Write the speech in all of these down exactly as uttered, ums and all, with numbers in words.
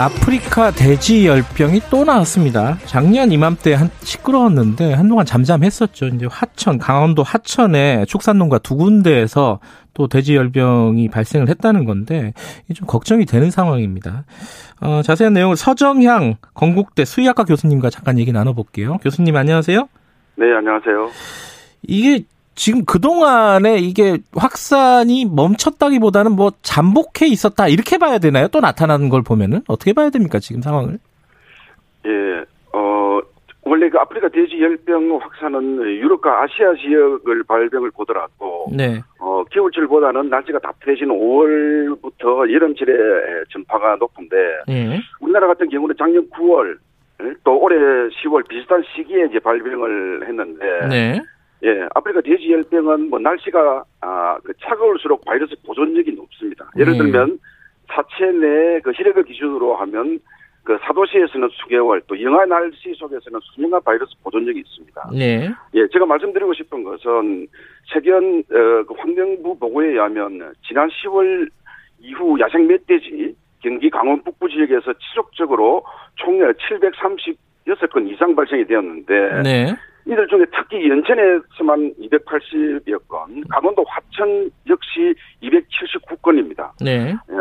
아프리카 돼지열병이 또 나왔습니다. 작년 이맘때 한 시끄러웠는데 한동안 잠잠했었죠. 이제 화천, 강원도 화천의 축산농가 두 군데에서 또 돼지열병이 발생을 했다는 건데 좀 걱정이 되는 상황입니다. 어, 자세한 내용을 서정향 건국대 수의학과 교수님과 잠깐 얘기 나눠볼게요. 교수님 안녕하세요. 네, 안녕하세요. 이게 지금 그동안에 이게 확산이 멈췄다기보다는 뭐 잠복해 있었다 이렇게 봐야 되나요? 또 나타나는 걸 보면은 어떻게 봐야 됩니까? 지금 상황을? 예, 어 원래 그 아프리카 돼지 열병 확산은 유럽과 아시아 지역을 발병을 보더라도 네. 어 겨울철보다는 날씨가 따뜻해지는 오월부터 여름철에 전파가 높은데 네. 우리나라 같은 경우는 작년 구월 또 올해 시월 비슷한 시기에 이제 발병을 했는데. 네. 예, 아프리카 돼지 열병은 뭐 날씨가 아, 그 차가울수록 바이러스 보존력이 높습니다. 예를 들면 사체 내 그 시력을 기준으로 하면 그 사도시에서는 수개월, 또 영하 날씨 속에서는 수년간 바이러스 보존력이 있습니다. 네. 예, 제가 말씀드리고 싶은 것은 최근 어, 그 환경부 보고에 의하면 지난 시월 이후 야생 멧돼지 경기 강원 북부 지역에서 지속적으로 총 칠백삼십육 건 이상 발생이 되었는데. 네. 이들 중에 특히 연천에서만 이백팔십여 건, 강원도 화천 역시 이백칠십구 건입니다. 네. 예,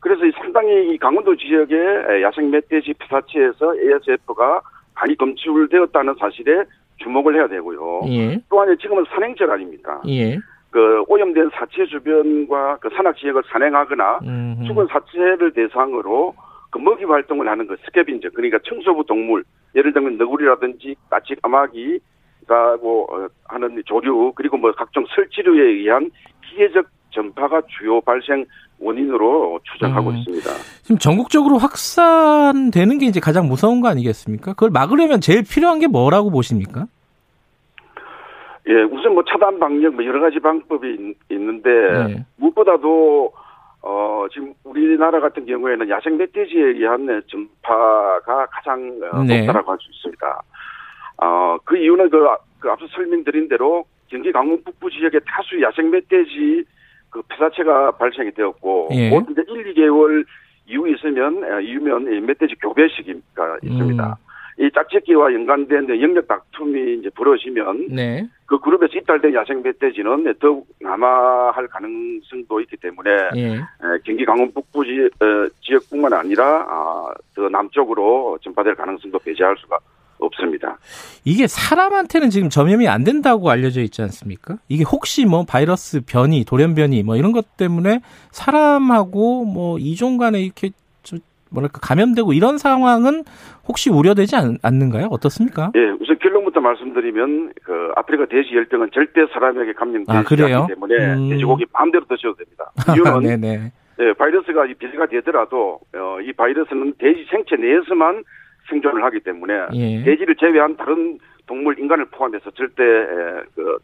그래서 상당히 이 강원도 지역의 야생 멧돼지 폐사체에서 에이에스에프가 많이 검출되었다는 사실에 주목을 해야 되고요. 예. 또한 지금은 산행철아닙니까? 예. 그 오염된 사체 주변과 그 산악 지역을 산행하거나 음흠. 죽은 사체를 대상으로 그 먹이 활동을 하는 그 스캐빈저, 그러니까 청소부 동물. 예를 들면 너구리라든지 까치, 까마귀라고 하는 조류 그리고 뭐 각종 설치류에 의한 기계적 전파가 주요 발생 원인으로 추정하고 음. 있습니다. 지금 전국적으로 확산되는 게 이제 가장 무서운 거 아니겠습니까? 그걸 막으려면 제일 필요한 게 뭐라고 보십니까? 예, 우선 뭐 차단 방역 뭐 여러 가지 방법이 있는데 네. 무엇보다도 어, 지금 우리나라 같은 경우에는 야생 멧돼지에 의한 전파가 가장 네. 높다라고 할 수 있습니다. 어, 그 이유는 그, 그 앞서 설명드린 대로 경기 강원 북부 지역에 다수 야생 멧돼지 그 폐사체가 발생이 되었고, 예. 곧 이제 일, 이 개월 이후 있으면, 이후면 멧돼지 교배식이니까 있습니다. 음. 이 짝짓기와 연관된 영역 다툼이 이제 벌어지면 네. 그 그룹에서 이탈된 야생 멧돼지는 더욱 남아할 가능성도 있기 때문에 네. 경기 강원 북부 지역뿐만 아니라 더 남쪽으로 전파될 가능성도 배제할 수가 없습니다. 이게 사람한테는 지금 전염이 안 된다고 알려져 있지 않습니까? 이게 혹시 뭐 바이러스 변이, 돌연변이 뭐 이런 것 때문에 사람하고 뭐 이종 간에 이렇게 뭐랄까 감염되고 이런 상황은 혹시 우려되지 않, 않는가요? 어떻습니까? 예, 우선 결론부터 말씀드리면 그 아프리카 돼지 열병은 절대 사람에게 감염되지 아, 않기 때문에 음... 돼지고기 마음대로 드셔도 됩니다. 이유는 네네. 예, 바이러스가 배제가 되더라도 어, 이 바이러스는 돼지 생체 내에서만 생존을 하기 때문에 예. 돼지를 제외한 다른 동물, 인간을 포함해서 절대 에, 그,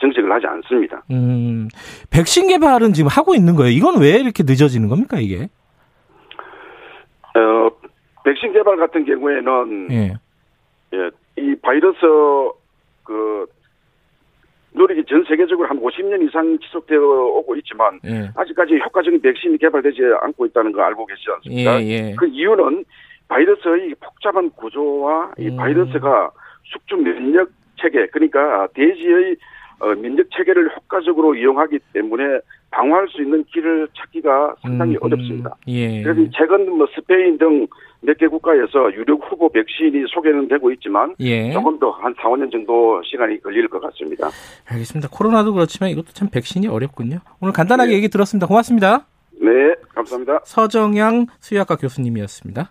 정식을 하지 않습니다. 음, 백신 개발은 지금 하고 있는 거예요. 이건 왜 이렇게 늦어지는 겁니까 이게? 어, 백신 개발 같은 경우에는, 예. 예, 이 바이러스, 그, 노력이 전 세계적으로 한 오십 년 이상 지속되어 오고 있지만, 예. 아직까지 효과적인 백신이 개발되지 않고 있다는 거 알고 계시지 않습니까? 예, 예. 그 이유는 바이러스의 복잡한 구조와 이 바이러스가 숙주 면역 체계, 그러니까 돼지의 어, 면역 체계를 효과적으로 이용하기 때문에 방어할 수 있는 길을 찾기가 상당히 음, 어렵습니다. 예. 그래서 최근 뭐 스페인 등 몇 개 국가에서 유력 후보 백신이 소개는 되고 있지만 예. 조금 더 한 사, 오 년 정도 시간이 걸릴 것 같습니다. 알겠습니다. 코로나도 그렇지만 이것도 참 백신이 어렵군요. 오늘 간단하게 네. 얘기 들었습니다. 고맙습니다. 네, 감사합니다. 서정향 수의학과 교수님이었습니다.